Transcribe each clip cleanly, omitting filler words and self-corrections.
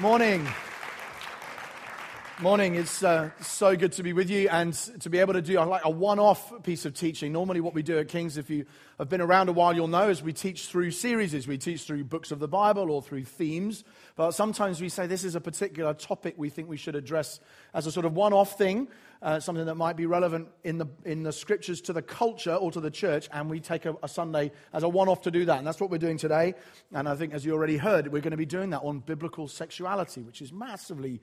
Morning. It's so good to be with you and to be able to do like a one-off piece of teaching. Normally what we do at Kings, if you have been around a while, you'll know, is we teach through series. We teach through books of the Bible or through themes. But sometimes we say this is a particular topic we think we should address as a sort of one-off thing, something that might be relevant in the scriptures to the culture or to the church, and we take a Sunday as a one-off to do that. And that's what we're doing today. And I think, as you already heard, we're going to be doing that on biblical sexuality, which is massively...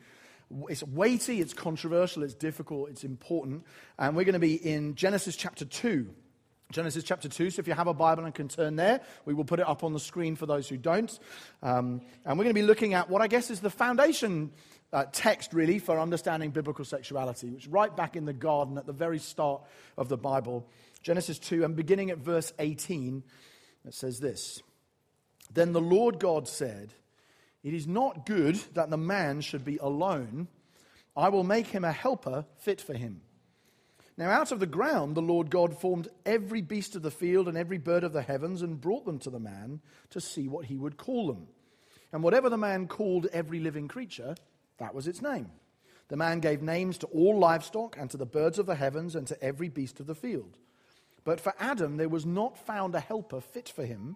it's weighty, it's controversial, it's difficult, it's important. And we're going to be in Genesis chapter 2. So if you have a Bible and can turn there, we will put it up on the screen for those who don't. And we're going to be looking at what I guess is the foundation text, really, for understanding biblical sexuality, which is right back in the garden at the very start of the Bible. Genesis 2, and beginning at verse 18, it says this: "Then the Lord God said, 'It is not good that the man should be alone. I will make him a helper fit for him.' Now out of the ground the Lord God formed every beast of the field and every bird of the heavens and brought them to the man to see what he would call them. And whatever the man called every living creature, that was its name. The man gave names to all livestock and to the birds of the heavens and to every beast of the field. But for Adam there was not found a helper fit for him.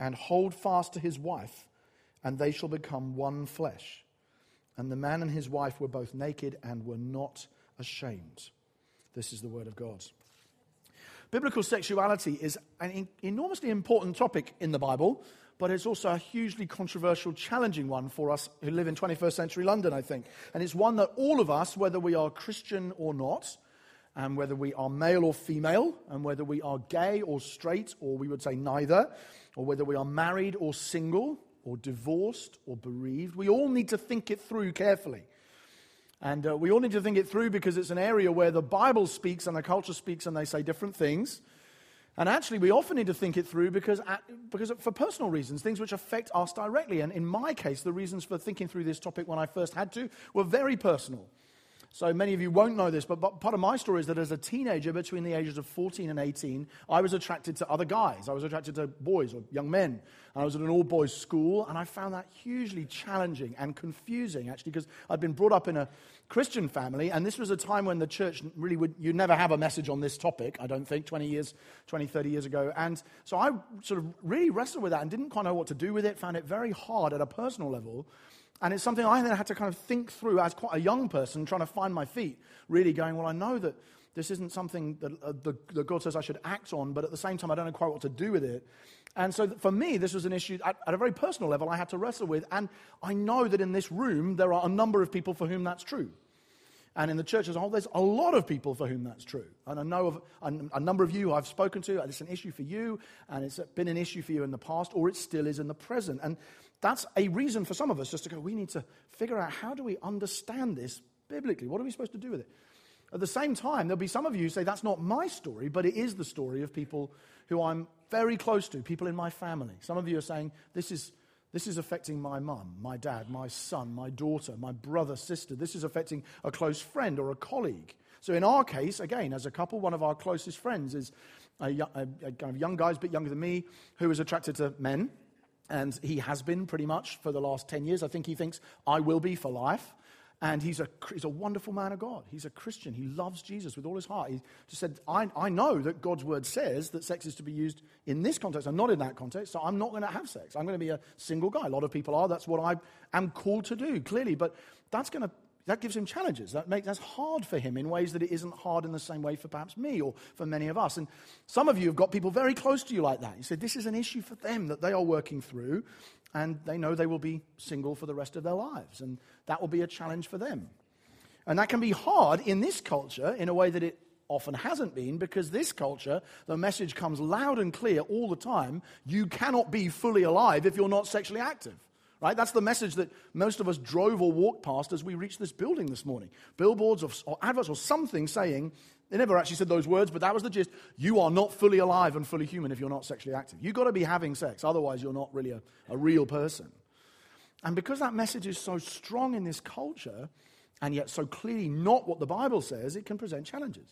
and hold fast to his wife, and they shall become one flesh.' And the man and his wife were both naked and were not ashamed." This is the word of God. Biblical sexuality is an enormously important topic in the Bible, but it's also a hugely controversial, challenging one for us who live in 21st century London, I think. And it's one that all of us, whether we are Christian or not, and whether we are male or female, and whether we are gay or straight, or we would say neither, or whether we are married or single, or divorced or bereaved, we all need to think it through carefully. And we all need to think it through because it's an area where the Bible speaks and the culture speaks and they say different things. And actually, we often need to think it through because for personal reasons, things which affect us directly. And in my case, the reasons for thinking through this topic when I first had to were very personal. So many of you won't know this, but part of my story is that as a teenager between the ages of 14 and 18, I was attracted to other guys. I was attracted to boys or young men. I was at an all-boys school, and I found that hugely challenging and confusing, actually, because I'd been brought up in a Christian family, and this was a time when the church really would... you'd never have a message on this topic, I don't think, 20, 30 years ago. And so I sort of really wrestled with that and didn't quite know what to do with it, found it very hard at a personal level. And it's something I then had to kind of think through as quite a young person, trying to find my feet, really going, well, I know that this isn't something that that God says I should act on, but at the same time, I don't know quite what to do with it. And so for me, this was an issue at a very personal level I had to wrestle with. And I know that in this room, there are a number of people for whom that's true. And in the church as a whole, there's a lot of people for whom that's true. And I know of a number of you I've spoken to, and it's an issue for you, and it's been an issue for you in the past, or it still is in the present. And that's a reason for some of us just to go, we need to figure out, how do we understand this biblically? What are we supposed to do with it? At the same time, there'll be some of you who say, that's not my story, but it is the story of people who I'm very close to, people in my family. Some of you are saying, This is affecting my mum, my dad, my son, my daughter, my brother, sister. This is affecting a close friend or a colleague. So in our case, again, as a couple, one of our closest friends is a kind of young guy, a bit younger than me, who is attracted to men. And he has been pretty much for the last 10 years. I think he thinks, I will be for life. And he's a wonderful man of God. He's a Christian. He loves Jesus with all his heart. He just said, I know that God's word says that sex is to be used in this context and not in that context, so I'm not going to have sex. I'm going to be a single guy. A lot of people are. That's what I am called to do, clearly. But that gives him challenges. That's hard for him in ways that it isn't hard in the same way for perhaps me or for many of us. And some of you have got people very close to you like that. You said, this is an issue for them that they are working through. And they know they will be single for the rest of their lives. And that will be a challenge for them. And that can be hard in this culture in a way that it often hasn't been, because this culture, the message comes loud and clear all the time. You cannot be fully alive if you're not sexually active. right? That's the message that most of us drove or walked past as we reached this building this morning. Billboards or adverts or something saying, they never actually said those words, but that was the gist. You are not fully alive and fully human if you're not sexually active. You've got to be having sex, otherwise you're not really a real person. And because that message is so strong in this culture, and yet so clearly not what the Bible says, it can present challenges.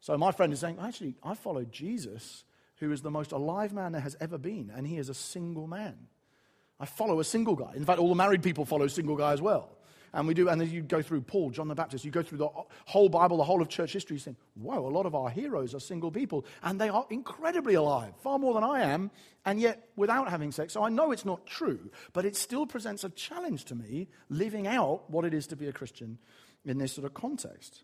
So my friend is saying, actually, I followed Jesus, who is the most alive man there has ever been, and he is a single man. I follow a single guy. In fact, all the married people follow a single guy as well. And we do, and then you go through Paul, John the Baptist, you go through the whole Bible, the whole of church history, you think, whoa, a lot of our heroes are single people, and they are incredibly alive, far more than I am, and yet without having sex. So I know it's not true, but it still presents a challenge to me living out what it is to be a Christian in this sort of context.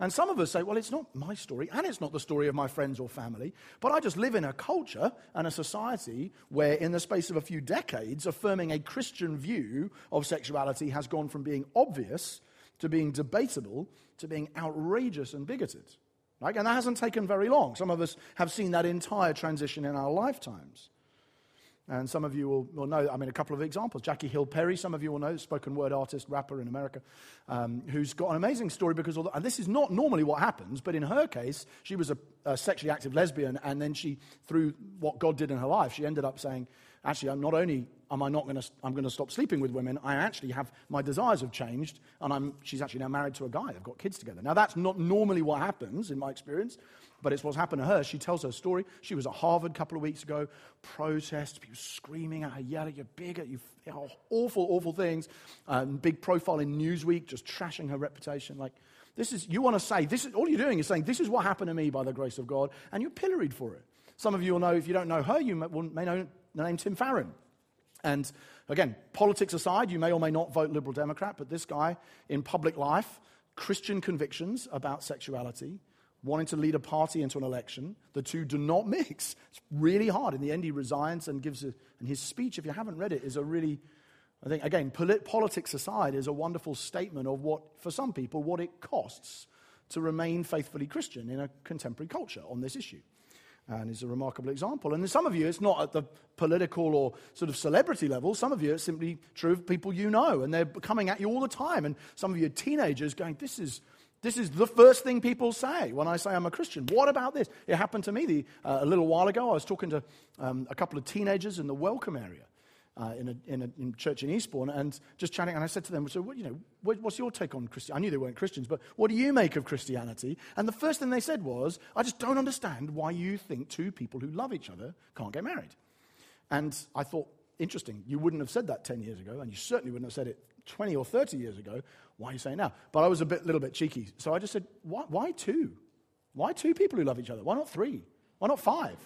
And some of us say, well, it's not my story, and it's not the story of my friends or family, but I just live in a culture and a society where in the space of a few decades, affirming a Christian view of sexuality has gone from being obvious to being debatable to being outrageous and bigoted. Right? And that hasn't taken very long. Some of us have seen that entire transition in our lifetimes. And some of you will know, I mean, a couple of examples. Jackie Hill Perry, some of you will know, spoken word artist, rapper in America, who's got an amazing story because, although, and this is not normally what happens, but in her case, she was a sexually active lesbian, and then she, through what God did in her life, she ended up saying, actually, I'm going to stop sleeping with women, I actually have, my desires have changed, and she's actually now married to a guy, they've got kids together. Now, that's not normally what happens in my experience, but it's what's happened to her. She tells her story. She was at Harvard a couple of weeks ago, protests, people screaming at her, yelling, you're bigger, you awful, awful things. Big profile in Newsweek, just trashing her reputation. Like, you want to say, all you're doing is saying, this is what happened to me by the grace of God, and you're pilloried for it. Some of you will know, if you don't know her, you may know the name Tim Farron. And again, politics aside, you may or may not vote Liberal Democrat, but this guy in public life, Christian convictions about sexuality, wanting to lead a party into an election. The two do not mix. It's really hard. In the end, he resigns and and his speech, if you haven't read it, is a really, I think, again, politics aside, is a wonderful statement of what, for some people, what it costs to remain faithfully Christian in a contemporary culture on this issue. And is a remarkable example. And in some of you, it's not at the political or sort of celebrity level. Some of you, it's simply true of people you know, and they're coming at you all the time. And some of you are teenagers going, this is the first thing people say when I say I'm a Christian. What about this? It happened to me a little while ago. I was talking to a couple of teenagers in the welcome area in a church in Eastbourne, and just chatting. And I said to them, so what's your take on Christianity? I knew they weren't Christians, but what do you make of Christianity? And the first thing they said was, I just don't understand why you think two people who love each other can't get married. And I thought, interesting, you wouldn't have said that 10 years ago, and you certainly wouldn't have said it 20 or 30 years ago. Why are you saying now? But I was a little bit cheeky. So I just said, why two? Why two people who love each other? Why not three? Why not five?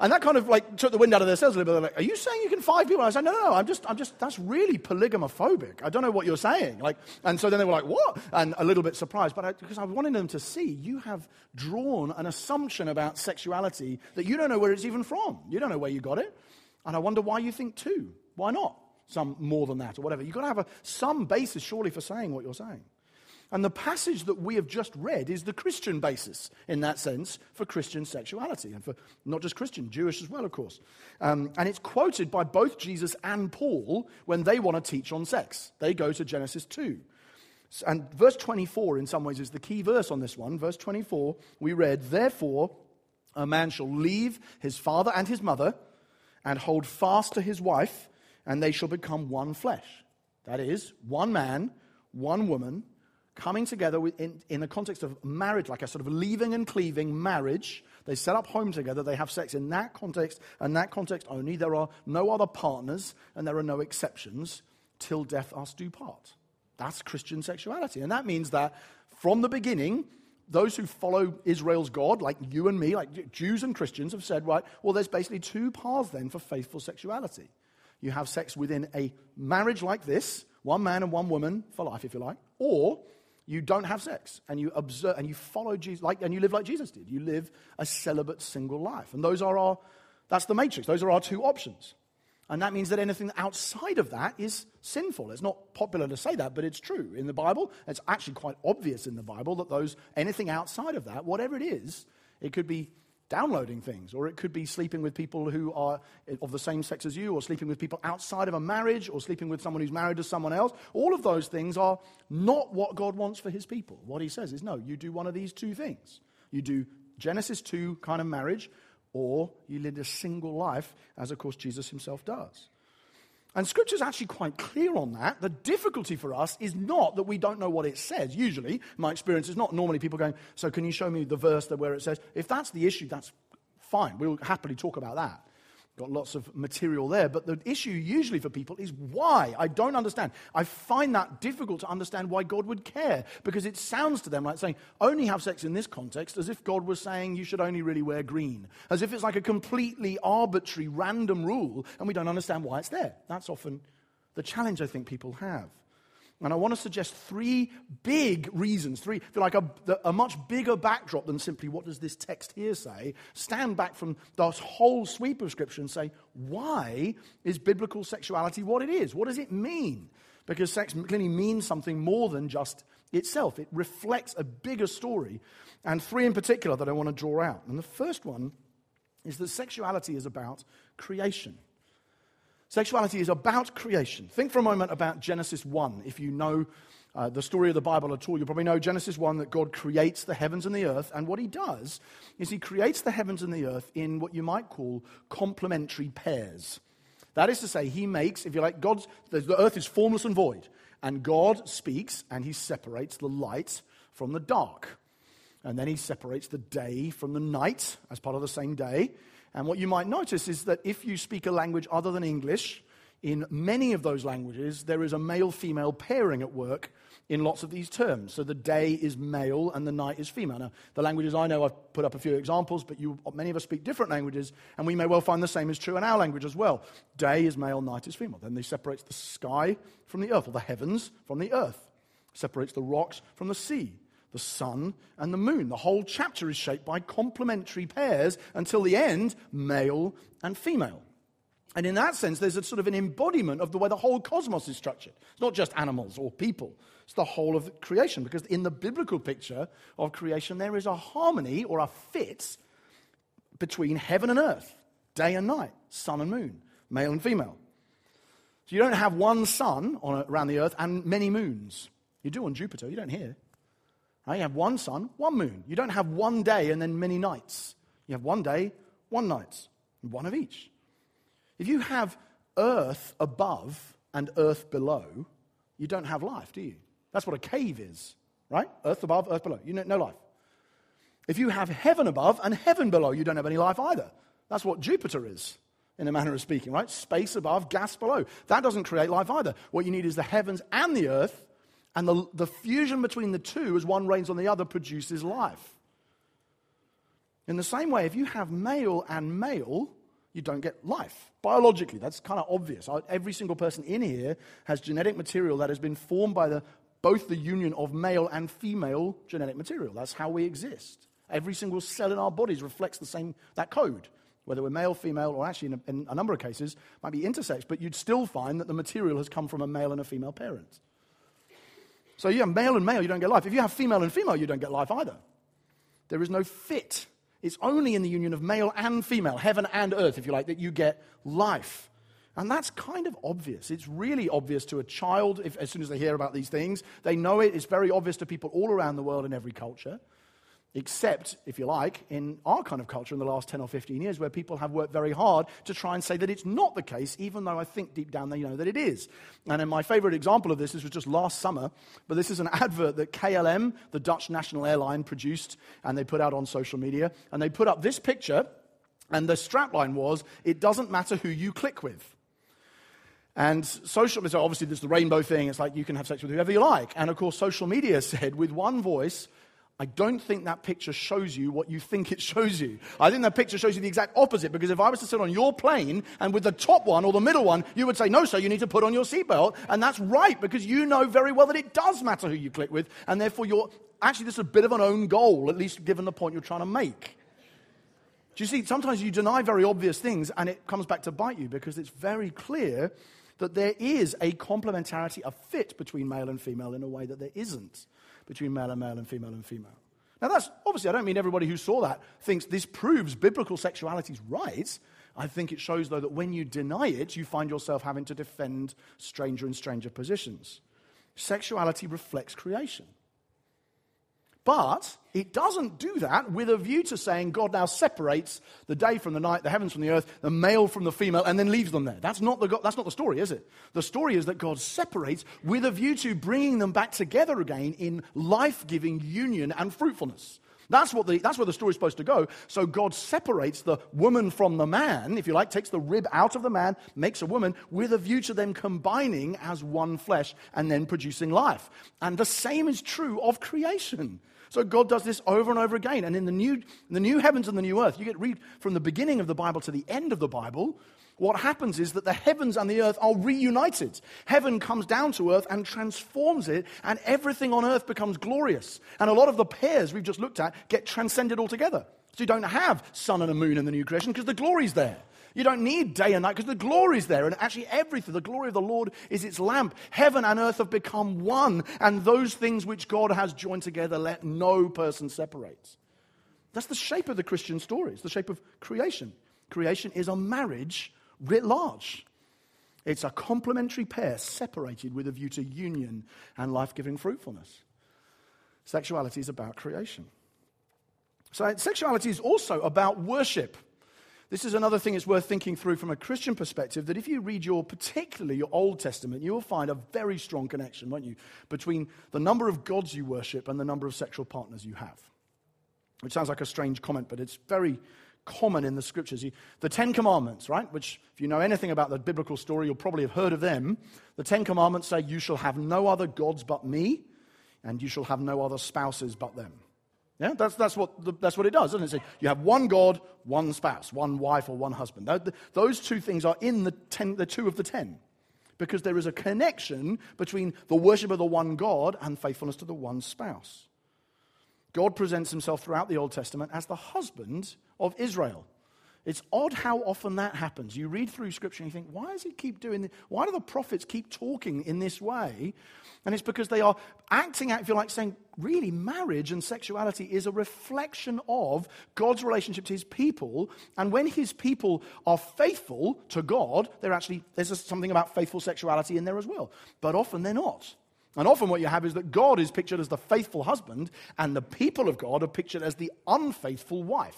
And that kind of like took the wind out of their sails a little bit. They're like, are you saying you can five people? And I said, no, I'm just, that's really polygamophobic. I don't know what you're saying. Like, and so then they were like, what? And a little bit surprised, but because I wanted them to see, you have drawn an assumption about sexuality that you don't know where it's even from. You don't know where you got it. And I wonder why you think two. Why not? Some more than that or whatever. You've got to have some basis surely for saying what you're saying. And the passage that we have just read is the Christian basis, in that sense, for Christian sexuality. And for not just Christian, Jewish as well, of course. And it's quoted by both Jesus and Paul when they want to teach on sex. They go to Genesis 2. And verse 24, in some ways, is the key verse on this one. Verse 24, we read, therefore, a man shall leave his father and his mother and hold fast to his wife, and they shall become one flesh. That is, one man, one woman, coming together in the context of marriage, like a sort of leaving and cleaving marriage. They set up home together. They have sex in that context and that context only. There are no other partners and there are no exceptions. Till death us do part. That's Christian sexuality. And that means that from the beginning, those who follow Israel's God, like you and me, like Jews and Christians, have said, right, well, there's basically two paths then for faithful sexuality. You have sex within a marriage like this, one man and one woman for life, if you like, or you don't have sex, and you observe, and you follow Jesus, and you live like Jesus did. You live a celibate single life, and that's the matrix. Those are our two options, and that means that anything outside of that is sinful. It's not popular to say that, but it's true in the Bible. It's actually quite obvious in the Bible that anything outside of that, whatever it is, it could be downloading things, or it could be sleeping with people who are of the same sex as you, or sleeping with people outside of a marriage, or sleeping with someone who's married to someone else. All of those things are not what God wants for his people. What he says is, no, you do one of these two things. You do Genesis 2 kind of marriage, or you live a single life, as of course Jesus himself does. And Scripture's actually quite clear on that. The difficulty for us is not that we don't know what it says. Usually, my experience is not normally people going, so can you show me the verse that where it says? If that's the issue, that's fine. We'll happily talk about that. Got lots of material there. But the issue usually for people is why. I don't understand. I find that difficult to understand why God would care, because it sounds to them like saying, only have sex in this context, as if God was saying you should only really wear green. As if it's like a completely arbitrary, random rule, and we don't understand why it's there. That's often the challenge I think people have. And I want to suggest three big reasons, a much bigger backdrop than simply what does this text here say. Stand back from the whole sweep of Scripture and say, why is biblical sexuality what it is? What does it mean? Because sex clearly means something more than just itself. It reflects a bigger story, and three in particular that I want to draw out. And the first one is that sexuality is about creation. Sexuality is about creation. Think for a moment about Genesis 1. If you know the story of the Bible at all, you probably know Genesis 1, that God creates the heavens and the earth. And what he does is he creates the heavens and the earth in what you might call complementary pairs. That is to say, he makes, if you like, the earth is formless and void. And God speaks and he separates the light from the dark. And then he separates the day from the night as part of the same day. And what you might notice is that if you speak a language other than English, in many of those languages, there is a male-female pairing at work in lots of these terms. So the day is male and the night is female. Now, the languages I know, I've put up a few examples, but many of us speak different languages, and we may well find the same is true in our language as well. Day is male, night is female. Then they separate the sky from the earth, or the heavens from the earth. Separates the rocks from the sea. The sun and the moon. The whole chapter is shaped by complementary pairs until the end, male and female. And in that sense, there's a sort of an embodiment of the way the whole cosmos is structured. It's not just animals or people. It's the whole of creation, because in the biblical picture of creation, there is a harmony or a fit between heaven and earth, day and night, sun and moon, male and female. So you don't have one sun around the earth and many moons. You do on Jupiter, you don't here. You have one sun, one moon. You don't have one day and then many nights. You have one day, one night, one of each. If you have earth above and earth below, you don't have life, do you? That's what a cave is, right? Earth above, earth below. No life. If you have heaven above and heaven below, you don't have any life either. That's what Jupiter is, in a manner of speaking, right? Space above, gas below. That doesn't create life either. What you need is the heavens and the earth. And the fusion between the two, as one reigns on the other, produces life. In the same way, if you have male and male, you don't get life. Biologically, that's kind of obvious. Every single person in here has genetic material that has been formed by both the union of male and female genetic material. That's how we exist. Every single cell in our bodies reflects that code. Whether we're male, female, or actually in a number of cases, might be intersex, but you'd still find that the material has come from a male and a female parent. So you have male and male, you don't get life. If you have female and female, you don't get life either. There is no fit. It's only in the union of male and female, heaven and earth, if you like, that you get life. And that's kind of obvious. It's really obvious to a child as soon as they hear about these things. They know it. It's very obvious to people all around the world in every culture, except, if you like, in our kind of culture in the last 10 or 15 years, where people have worked very hard to try and say that it's not the case, even though I think deep down they know that it is. And then my favorite example of this was just last summer, but this is an advert that KLM, the Dutch national airline, produced, and they put out on social media. And they put up this picture, and the strapline was, "It doesn't matter who you click with." And so obviously there's the rainbow thing. It's like you can have sex with whoever you like. And of course, social media said with one voice, I don't think that picture shows you what you think it shows you. I think that picture shows you the exact opposite, because if I was to sit on your plane and with the top one or the middle one, you would say, no, sir, you need to put on your seatbelt. And that's right, because you know very well that it does matter who you click with, and therefore this is a bit of an own goal, at least given the point you're trying to make. Do you see, sometimes you deny very obvious things and it comes back to bite you, because it's very clear that there is a complementarity, a fit between male and female in a way that there isn't between male and male and female and female. Now, that's obviously, I don't mean everybody who saw that thinks this proves biblical sexuality is right. I think it shows, though, that when you deny it, you find yourself having to defend stranger and stranger positions. Sexuality reflects creation. But it doesn't do that with a view to saying God now separates the day from the night, the heavens from the earth, the male from the female, and then leaves them there. That's not the story, is it? The story is that God separates with a view to bringing them back together again in life-giving union and fruitfulness. That's where the story is supposed to go. So God separates the woman from the man, if you like, takes the rib out of the man, makes a woman, with a view to them combining as one flesh and then producing life. And the same is true of creation. So God does this over and over again. And in the new heavens and the new earth, you get read from the beginning of the Bible to the end of the Bible, what happens is that the heavens and the earth are reunited. Heaven comes down to earth and transforms it, and everything on earth becomes glorious. And a lot of the pairs we've just looked at get transcended altogether. So you don't have sun and a moon in the new creation because the glory's there. You don't need day and night because the glory's there. And actually everything, the glory of the Lord is its lamp. Heaven and earth have become one, and those things which God has joined together, let no person separate. That's the shape of the Christian story. It's the shape of creation. Creation is a marriage writ large. It's a complementary pair separated with a view to union and life-giving fruitfulness. Sexuality is about creation. So sexuality is also about worship. This is another thing it's worth thinking through from a Christian perspective, that if you read particularly your Old Testament, you will find a very strong connection, won't you, between the number of gods you worship and the number of sexual partners you have. Which sounds like a strange comment, but it's very common in the scriptures. The Ten Commandments, right, which if you know anything about the biblical story, you'll probably have heard of them. The Ten Commandments say, you shall have no other gods but me, and you shall have no other spouses but them. Yeah, that's what it does, doesn't it? So you have one God, one spouse, one wife or one husband. Those two things are in the two of the ten, because there is a connection between the worship of the one God and faithfulness to the one spouse. God presents himself throughout the Old Testament as the husband of Israel. It's odd how often that happens. You read through Scripture and you think, why does he keep doing this? Why do the prophets keep talking in this way? And it's because they are acting out, if you like, saying, really, marriage and sexuality is a reflection of God's relationship to his people. And when his people are faithful to God, there's something about faithful sexuality in there as well. But often they're not. And often what you have is that God is pictured as the faithful husband, and the people of God are pictured as the unfaithful wife.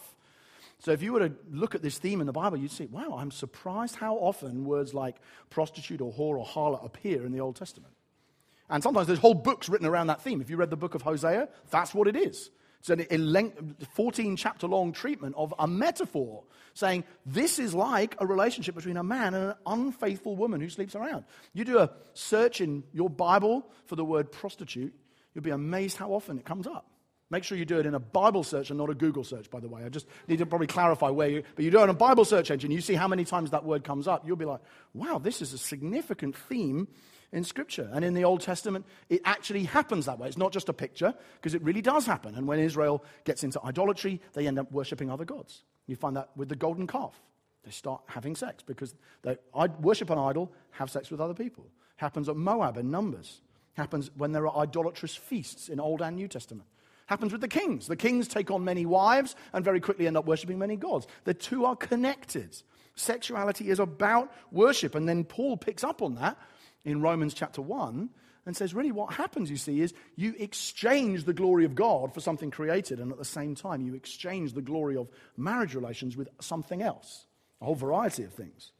So if you were to look at this theme in the Bible, you'd see, wow, I'm surprised how often words like prostitute or whore or harlot appear in the Old Testament. And sometimes there's whole books written around that theme. If you read the book of Hosea, that's what it is. It's a 14-chapter-long treatment of a metaphor saying this is like a relationship between a man and an unfaithful woman who sleeps around. You do a search in your Bible for the word prostitute, you'll be amazed how often it comes up. Make sure you do it in a Bible search and not a Google search, by the way. I just need to probably clarify but you do it in a Bible search engine, you see how many times that word comes up. You'll be like, wow, this is a significant theme in Scripture. And in the Old Testament, it actually happens that way. It's not just a picture, because it really does happen. And when Israel gets into idolatry, they end up worshipping other gods. You find that with the golden calf. They start having sex because they worship an idol, have sex with other people. It happens at Moab in Numbers. It happens when there are idolatrous feasts in Old and New Testament. Happens with the kings. The kings take on many wives and very quickly end up worshipping many gods. The two are connected. Sexuality is about worship. And then Paul picks up on that in Romans chapter 1 and says, really what happens, you see, is you exchange the glory of God for something created, and at the same time you exchange the glory of marriage relations with something else, a whole variety of things.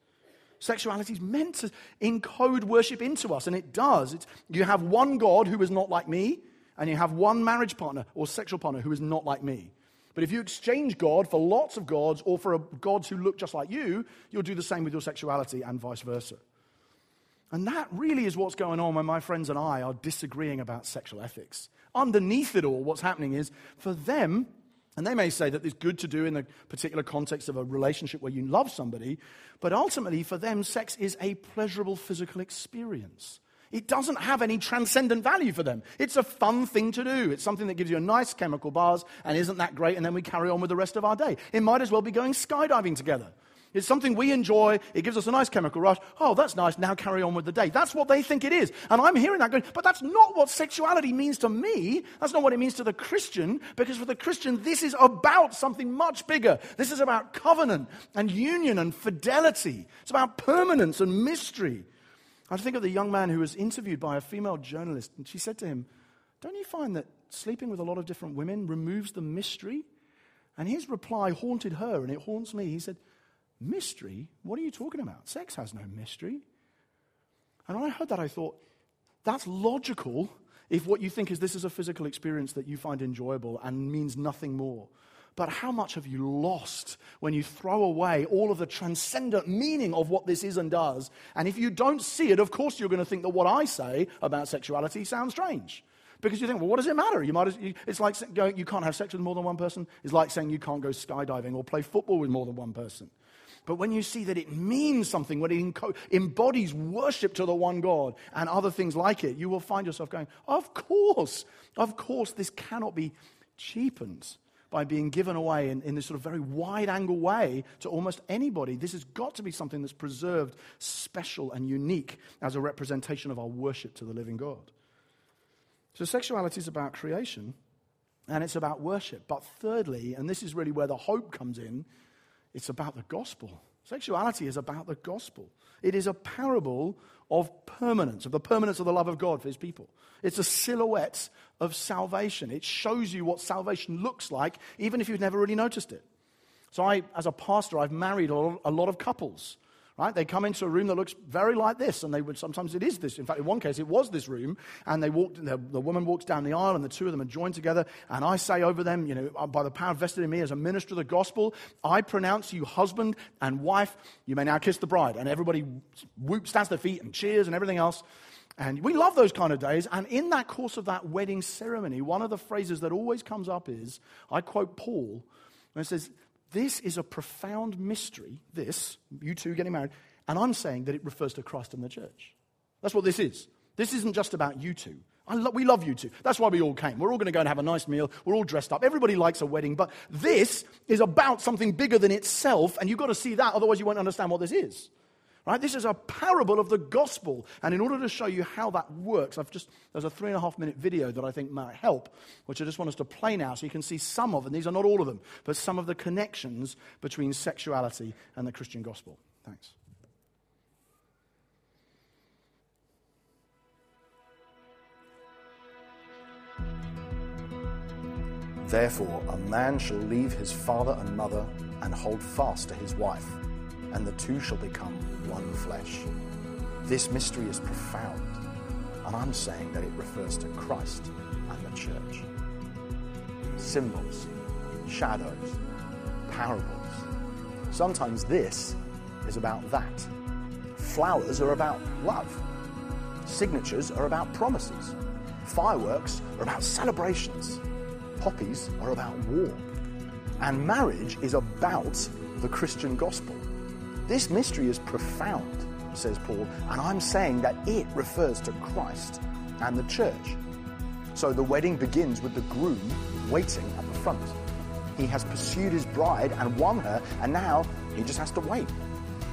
Sexuality is meant to encode worship into us, and it does. You have one God who is not like me, and you have one marriage partner or sexual partner who is not like me. But if you exchange God for lots of gods or for gods who look just like you, you'll do the same with your sexuality and vice versa. And that really is what's going on when my friends and I are disagreeing about sexual ethics. Underneath it all, what's happening is, for them, and they may say that it's good to do in the particular context of a relationship where you love somebody, but ultimately for them, sex is a pleasurable physical experience. It doesn't have any transcendent value for them. It's a fun thing to do. It's something that gives you a nice chemical buzz and isn't that great, and then we carry on with the rest of our day. It might as well be going skydiving together. It's something we enjoy. It gives us a nice chemical rush. Oh, that's nice. Now carry on with the day. That's what they think it is. And I'm hearing that going, but that's not what sexuality means to me. That's not what it means to the Christian, because for the Christian, this is about something much bigger. This is about covenant and union and fidelity. It's about permanence and mystery. I think of the young man who was interviewed by a female journalist, and she said to him, "Don't you find that sleeping with a lot of different women removes the mystery?" And his reply haunted her, and it haunts me. He said, "Mystery? What are you talking about? Sex has no mystery." And when I heard that, I thought, that's logical if what you think is this is a physical experience that you find enjoyable and means nothing more. But how much have you lost when you throw away all of the transcendent meaning of what this is and does? And if you don't see it, of course you're going to think that what I say about sexuality sounds strange. Because you think, well, what does it matter? It's like you can't have sex with more than one person. It's like saying you can't go skydiving or play football with more than one person. But when you see that it means something, when it embodies worship to the one God and other things like it, you will find yourself going, of course, this cannot be cheapened by being given away in this sort of very wide-angle way to almost anybody. This has got to be something that's preserved special and unique as a representation of our worship to the living God. So sexuality is about creation, and it's about worship. But thirdly, and this is really where the hope comes in, it's about the gospel. Sexuality is about the gospel. It is a parable of permanence, of the permanence of the love of God for his people. It's a silhouette of salvation. It shows you what salvation looks like, even if you've never really noticed it. So as a pastor, I've married a lot of couples. Right? They come into a room that looks very like this, and they would sometimes it is this. In fact, in one case, it was this room, and they walked. The woman walks down the aisle, and the two of them are joined together. And I say over them, by the power vested in me as a minister of the gospel, I pronounce you husband and wife. You may now kiss the bride. And everybody whoops, stands their feet, and cheers, and everything else. And we love those kind of days. And in that course of that wedding ceremony, one of the phrases that always comes up is, I quote Paul, and it says, "This is a profound mystery, this, you two getting married," and I'm saying that it refers to Christ and the church. That's what this is. This isn't just about you two. We love you two. That's why we all came. We're all going to go and have a nice meal. We're all dressed up. Everybody likes a wedding, but this is about something bigger than itself, and you've got to see that, otherwise you won't understand what this is. Right? This is a parable of the gospel, and in order to show you how that works, there's a 3.5-minute video that I think might help, which I just want us to play now so you can see some of, and these are not all of them, but some of the connections between sexuality and the Christian gospel. Thanks. Therefore, a man shall leave his father and mother and hold fast to his wife, and the two shall become one flesh. This mystery is profound, and I'm saying that it refers to Christ and the church. Symbols, shadows, parables. Sometimes this is about that. Flowers are about love. Signatures are about promises. Fireworks are about celebrations. Poppies are about war. And marriage is about the Christian gospel. This mystery is profound, says Paul, and I'm saying that it refers to Christ and the church. So the wedding begins with the groom waiting at the front. He has pursued his bride and won her, and now he just has to wait.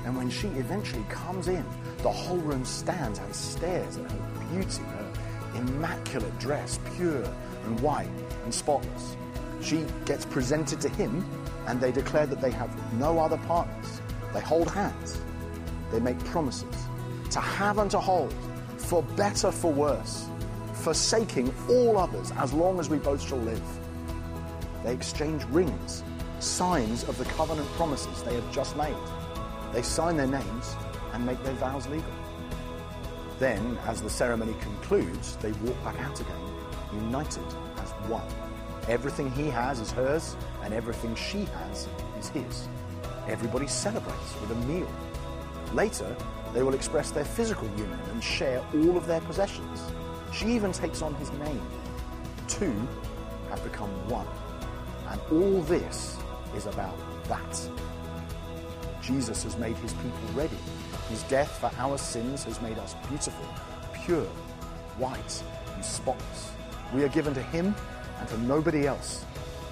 And when she eventually comes in, the whole room stands and stares at her beauty, her immaculate dress, pure and white and spotless. She gets presented to him, and they declare that they have no other partners. They hold hands. They make promises. To have and to hold, for better, for worse, forsaking all others as long as we both shall live. They exchange rings, signs of the covenant promises they have just made. They sign their names and make their vows legal. Then, as the ceremony concludes, they walk back out again, united as one. Everything he has is hers, and everything she has is his. Everybody celebrates with a meal. Later, they will express their physical union and share all of their possessions. She even takes on his name. Two have become one. And all this is about that. Jesus has made his people ready. His death for our sins has made us beautiful, pure, white, and spotless. We are given to him and to nobody else.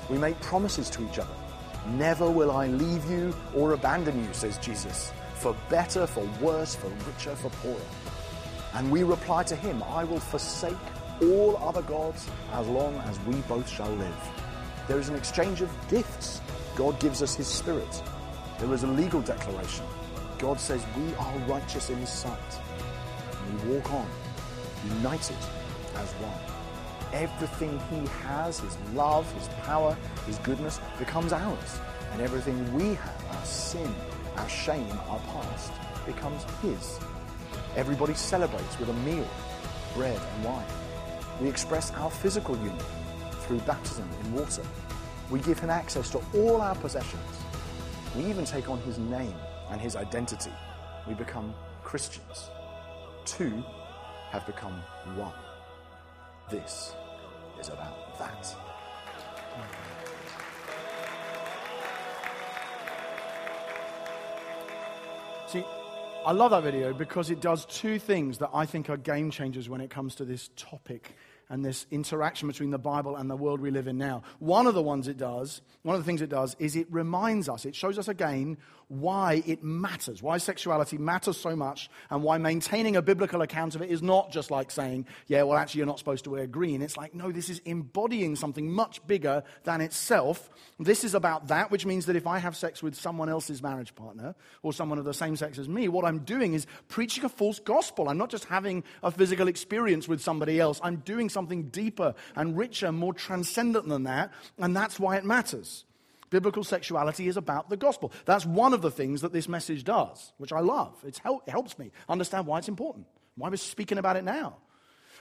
We make promises to each other. Never will I leave you or abandon you, says Jesus, for better, for worse, for richer, for poorer. And we reply to him, I will forsake all other gods as long as we both shall live. There is an exchange of gifts. God gives us his Spirit. There is a legal declaration. God says we are righteous in his sight. And we walk on, united as one. Everything he has, his love, his power, his goodness, becomes ours. And everything we have, our sin, our shame, our past, becomes his. Everybody celebrates with a meal, bread and wine. We express our physical union through baptism in water. We give him access to all our possessions. We even take on his name and his identity. We become Christians. Two have become one. This is about that. See, I love that video because it does two things that I think are game changers when it comes to this topic and this interaction between the Bible and the world we live in now. One of the things it does is it reminds us, it shows us again why it matters, why sexuality matters so much, and why maintaining a biblical account of it is not just like saying, yeah, well, actually, you're not supposed to wear green. It's like, no, this is embodying something much bigger than itself. This is about that, which means that if I have sex with someone else's marriage partner or someone of the same sex as me, what I'm doing is preaching a false gospel. I'm not just having a physical experience with somebody else. I'm doing something deeper and richer, more transcendent than that, and that's why it matters. Biblical sexuality is about the gospel. That's one of the things that this message does, which I love. It helps me understand why it's important, why we're speaking about it now.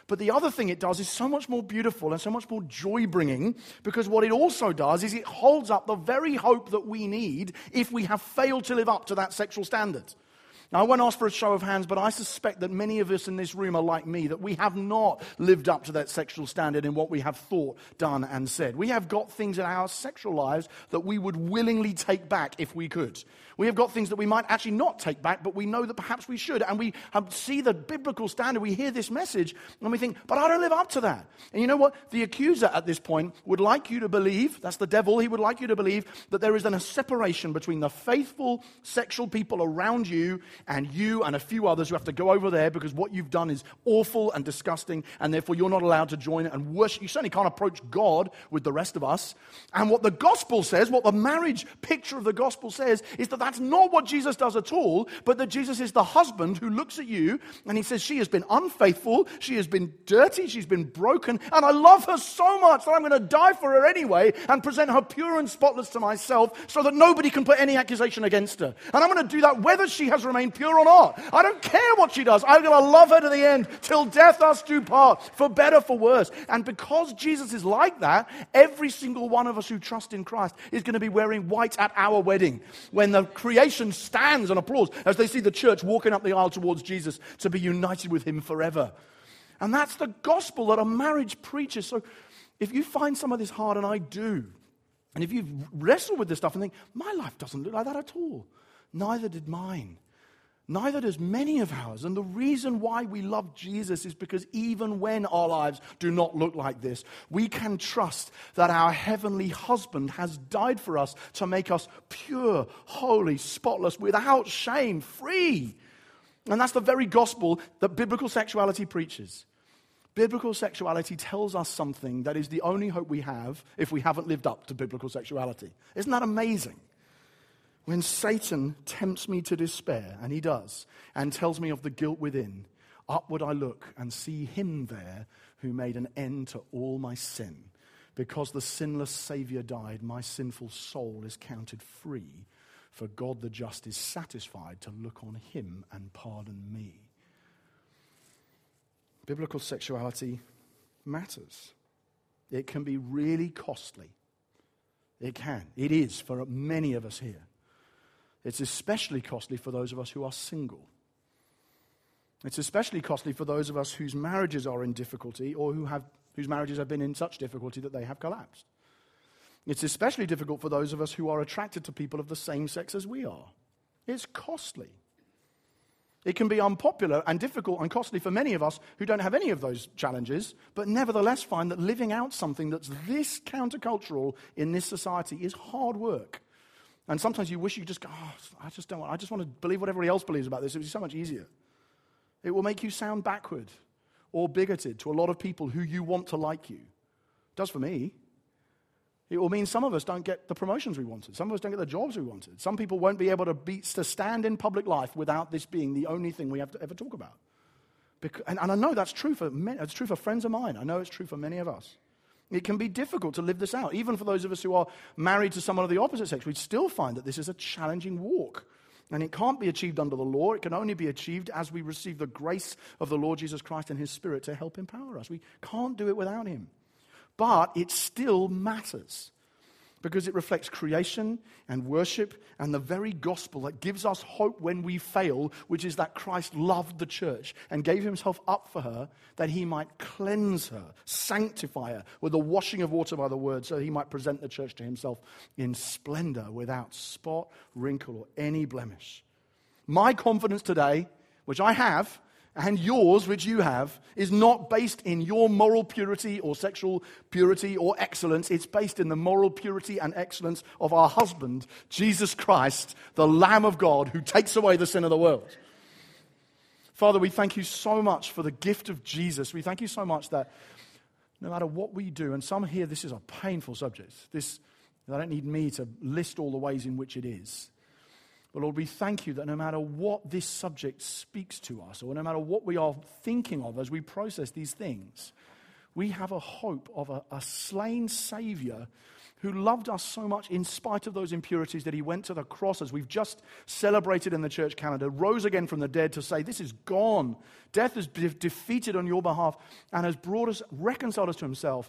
But the other thing it does is so much more beautiful and so much more joy-bringing, because what it also does is it holds up the very hope that we need if we have failed to live up to that sexual standard. Now, I won't ask for a show of hands, but I suspect that many of us in this room are like me, that we have not lived up to that sexual standard in what we have thought, done, and said. We have got things in our sexual lives that we would willingly take back if we could. We have got things that we might actually not take back, but we know that perhaps we should, and we see the biblical standard. We hear this message, and we think, but I don't live up to that. And you know what? The accuser at this point would like you to believe, that's the devil, he would like you to believe that there is a separation between the faithful sexual people around you and a few others who have to go over there because what you've done is awful and disgusting, and therefore you're not allowed to join it and worship. You certainly can't approach God with the rest of us. And what the gospel says, what the marriage picture of the gospel says, is that that's not what Jesus does at all, but that Jesus is the husband who looks at you and he says, she has been unfaithful, she has been dirty, she's been broken, and I love her so much that I'm going to die for her anyway and present her pure and spotless to myself so that nobody can put any accusation against her. And I'm going to do that whether she has remained pure or not. I don't care what she does. I'm going to love her to the end. Till death us do part, for better, for worse. And because Jesus is like that, every single one of us who trust in Christ is going to be wearing white at our wedding, when the creation stands and applauds as they see the church walking up the aisle towards Jesus to be united with him forever. And that's the gospel that a marriage preaches. So if you find some of this hard, and I do, and if you wrestle with this stuff and think, my life doesn't look like that at all, neither did mine. Neither does many of ours. And the reason why we love Jesus is because even when our lives do not look like this, we can trust that our heavenly husband has died for us to make us pure, holy, spotless, without shame, free. And that's the very gospel that biblical sexuality preaches. Biblical sexuality tells us something that is the only hope we have if we haven't lived up to biblical sexuality. Isn't that amazing? When Satan tempts me to despair, and he does, and tells me of the guilt within, upward I look and see him there who made an end to all my sin. Because the sinless Savior died, my sinful soul is counted free. For God the just is satisfied to look on him and pardon me. Biblical sexuality matters. It can be really costly. It can. It is for many of us here. It's especially costly for those of us who are single. It's especially costly for those of us whose marriages are in difficulty, or whose marriages have been in such difficulty that they have collapsed. It's especially difficult for those of us who are attracted to people of the same sex as we are. It's costly. It can be unpopular and difficult and costly for many of us who don't have any of those challenges, but nevertheless find that living out something that's this countercultural in this society is hard work. And sometimes you wish you could just go, oh, I just want to believe what everybody else believes about this. It would be so much easier. It will make you sound backward or bigoted to a lot of people who you want to like you. It does for me. It will mean some of us don't get the promotions we wanted. Some of us don't get the jobs we wanted. Some people won't be able to stand in public life without this being the only thing we have to ever talk about. And I know that's true for many, it's true for friends of mine. I know it's true for many of us. It can be difficult to live this out. Even for those of us who are married to someone of the opposite sex, we'd still find that this is a challenging walk. And it can't be achieved under the law. It can only be achieved as we receive the grace of the Lord Jesus Christ and his Spirit to help empower us. We can't do it without him. But it still matters because it reflects creation and worship and the very gospel that gives us hope when we fail, which is that Christ loved the church and gave himself up for her that he might cleanse her, sanctify her with the washing of water by the word so he might present the church to himself in splendor without spot, wrinkle, or any blemish. My confidence today, which I have, and yours, which you have, is not based in your moral purity or sexual purity or excellence. It's based in the moral purity and excellence of our husband, Jesus Christ, the Lamb of God, who takes away the sin of the world. Father, we thank you so much for the gift of Jesus. We thank you so much that no matter what we do, and some here, this is a painful subject. I don't need me to list all the ways in which it is. But Lord, we thank you that no matter what this subject speaks to us, or no matter what we are thinking of as we process these things, we have a hope of a slain Savior who loved us so much in spite of those impurities that he went to the cross, as we've just celebrated in the church calendar, rose again from the dead to say, this is gone. Death is defeated on your behalf and has reconciled us to himself.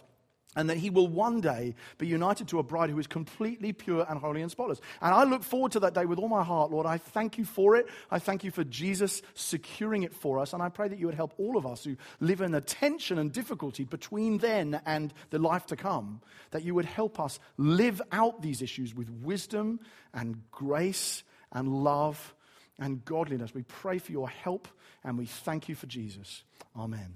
And that he will one day be united to a bride who is completely pure and holy and spotless. And I look forward to that day with all my heart, Lord. I thank you for it. I thank you for Jesus securing it for us. And I pray that you would help all of us who live in the tension and difficulty between then and the life to come, that you would help us live out these issues with wisdom and grace and love and godliness. We pray for your help and we thank you for Jesus. Amen.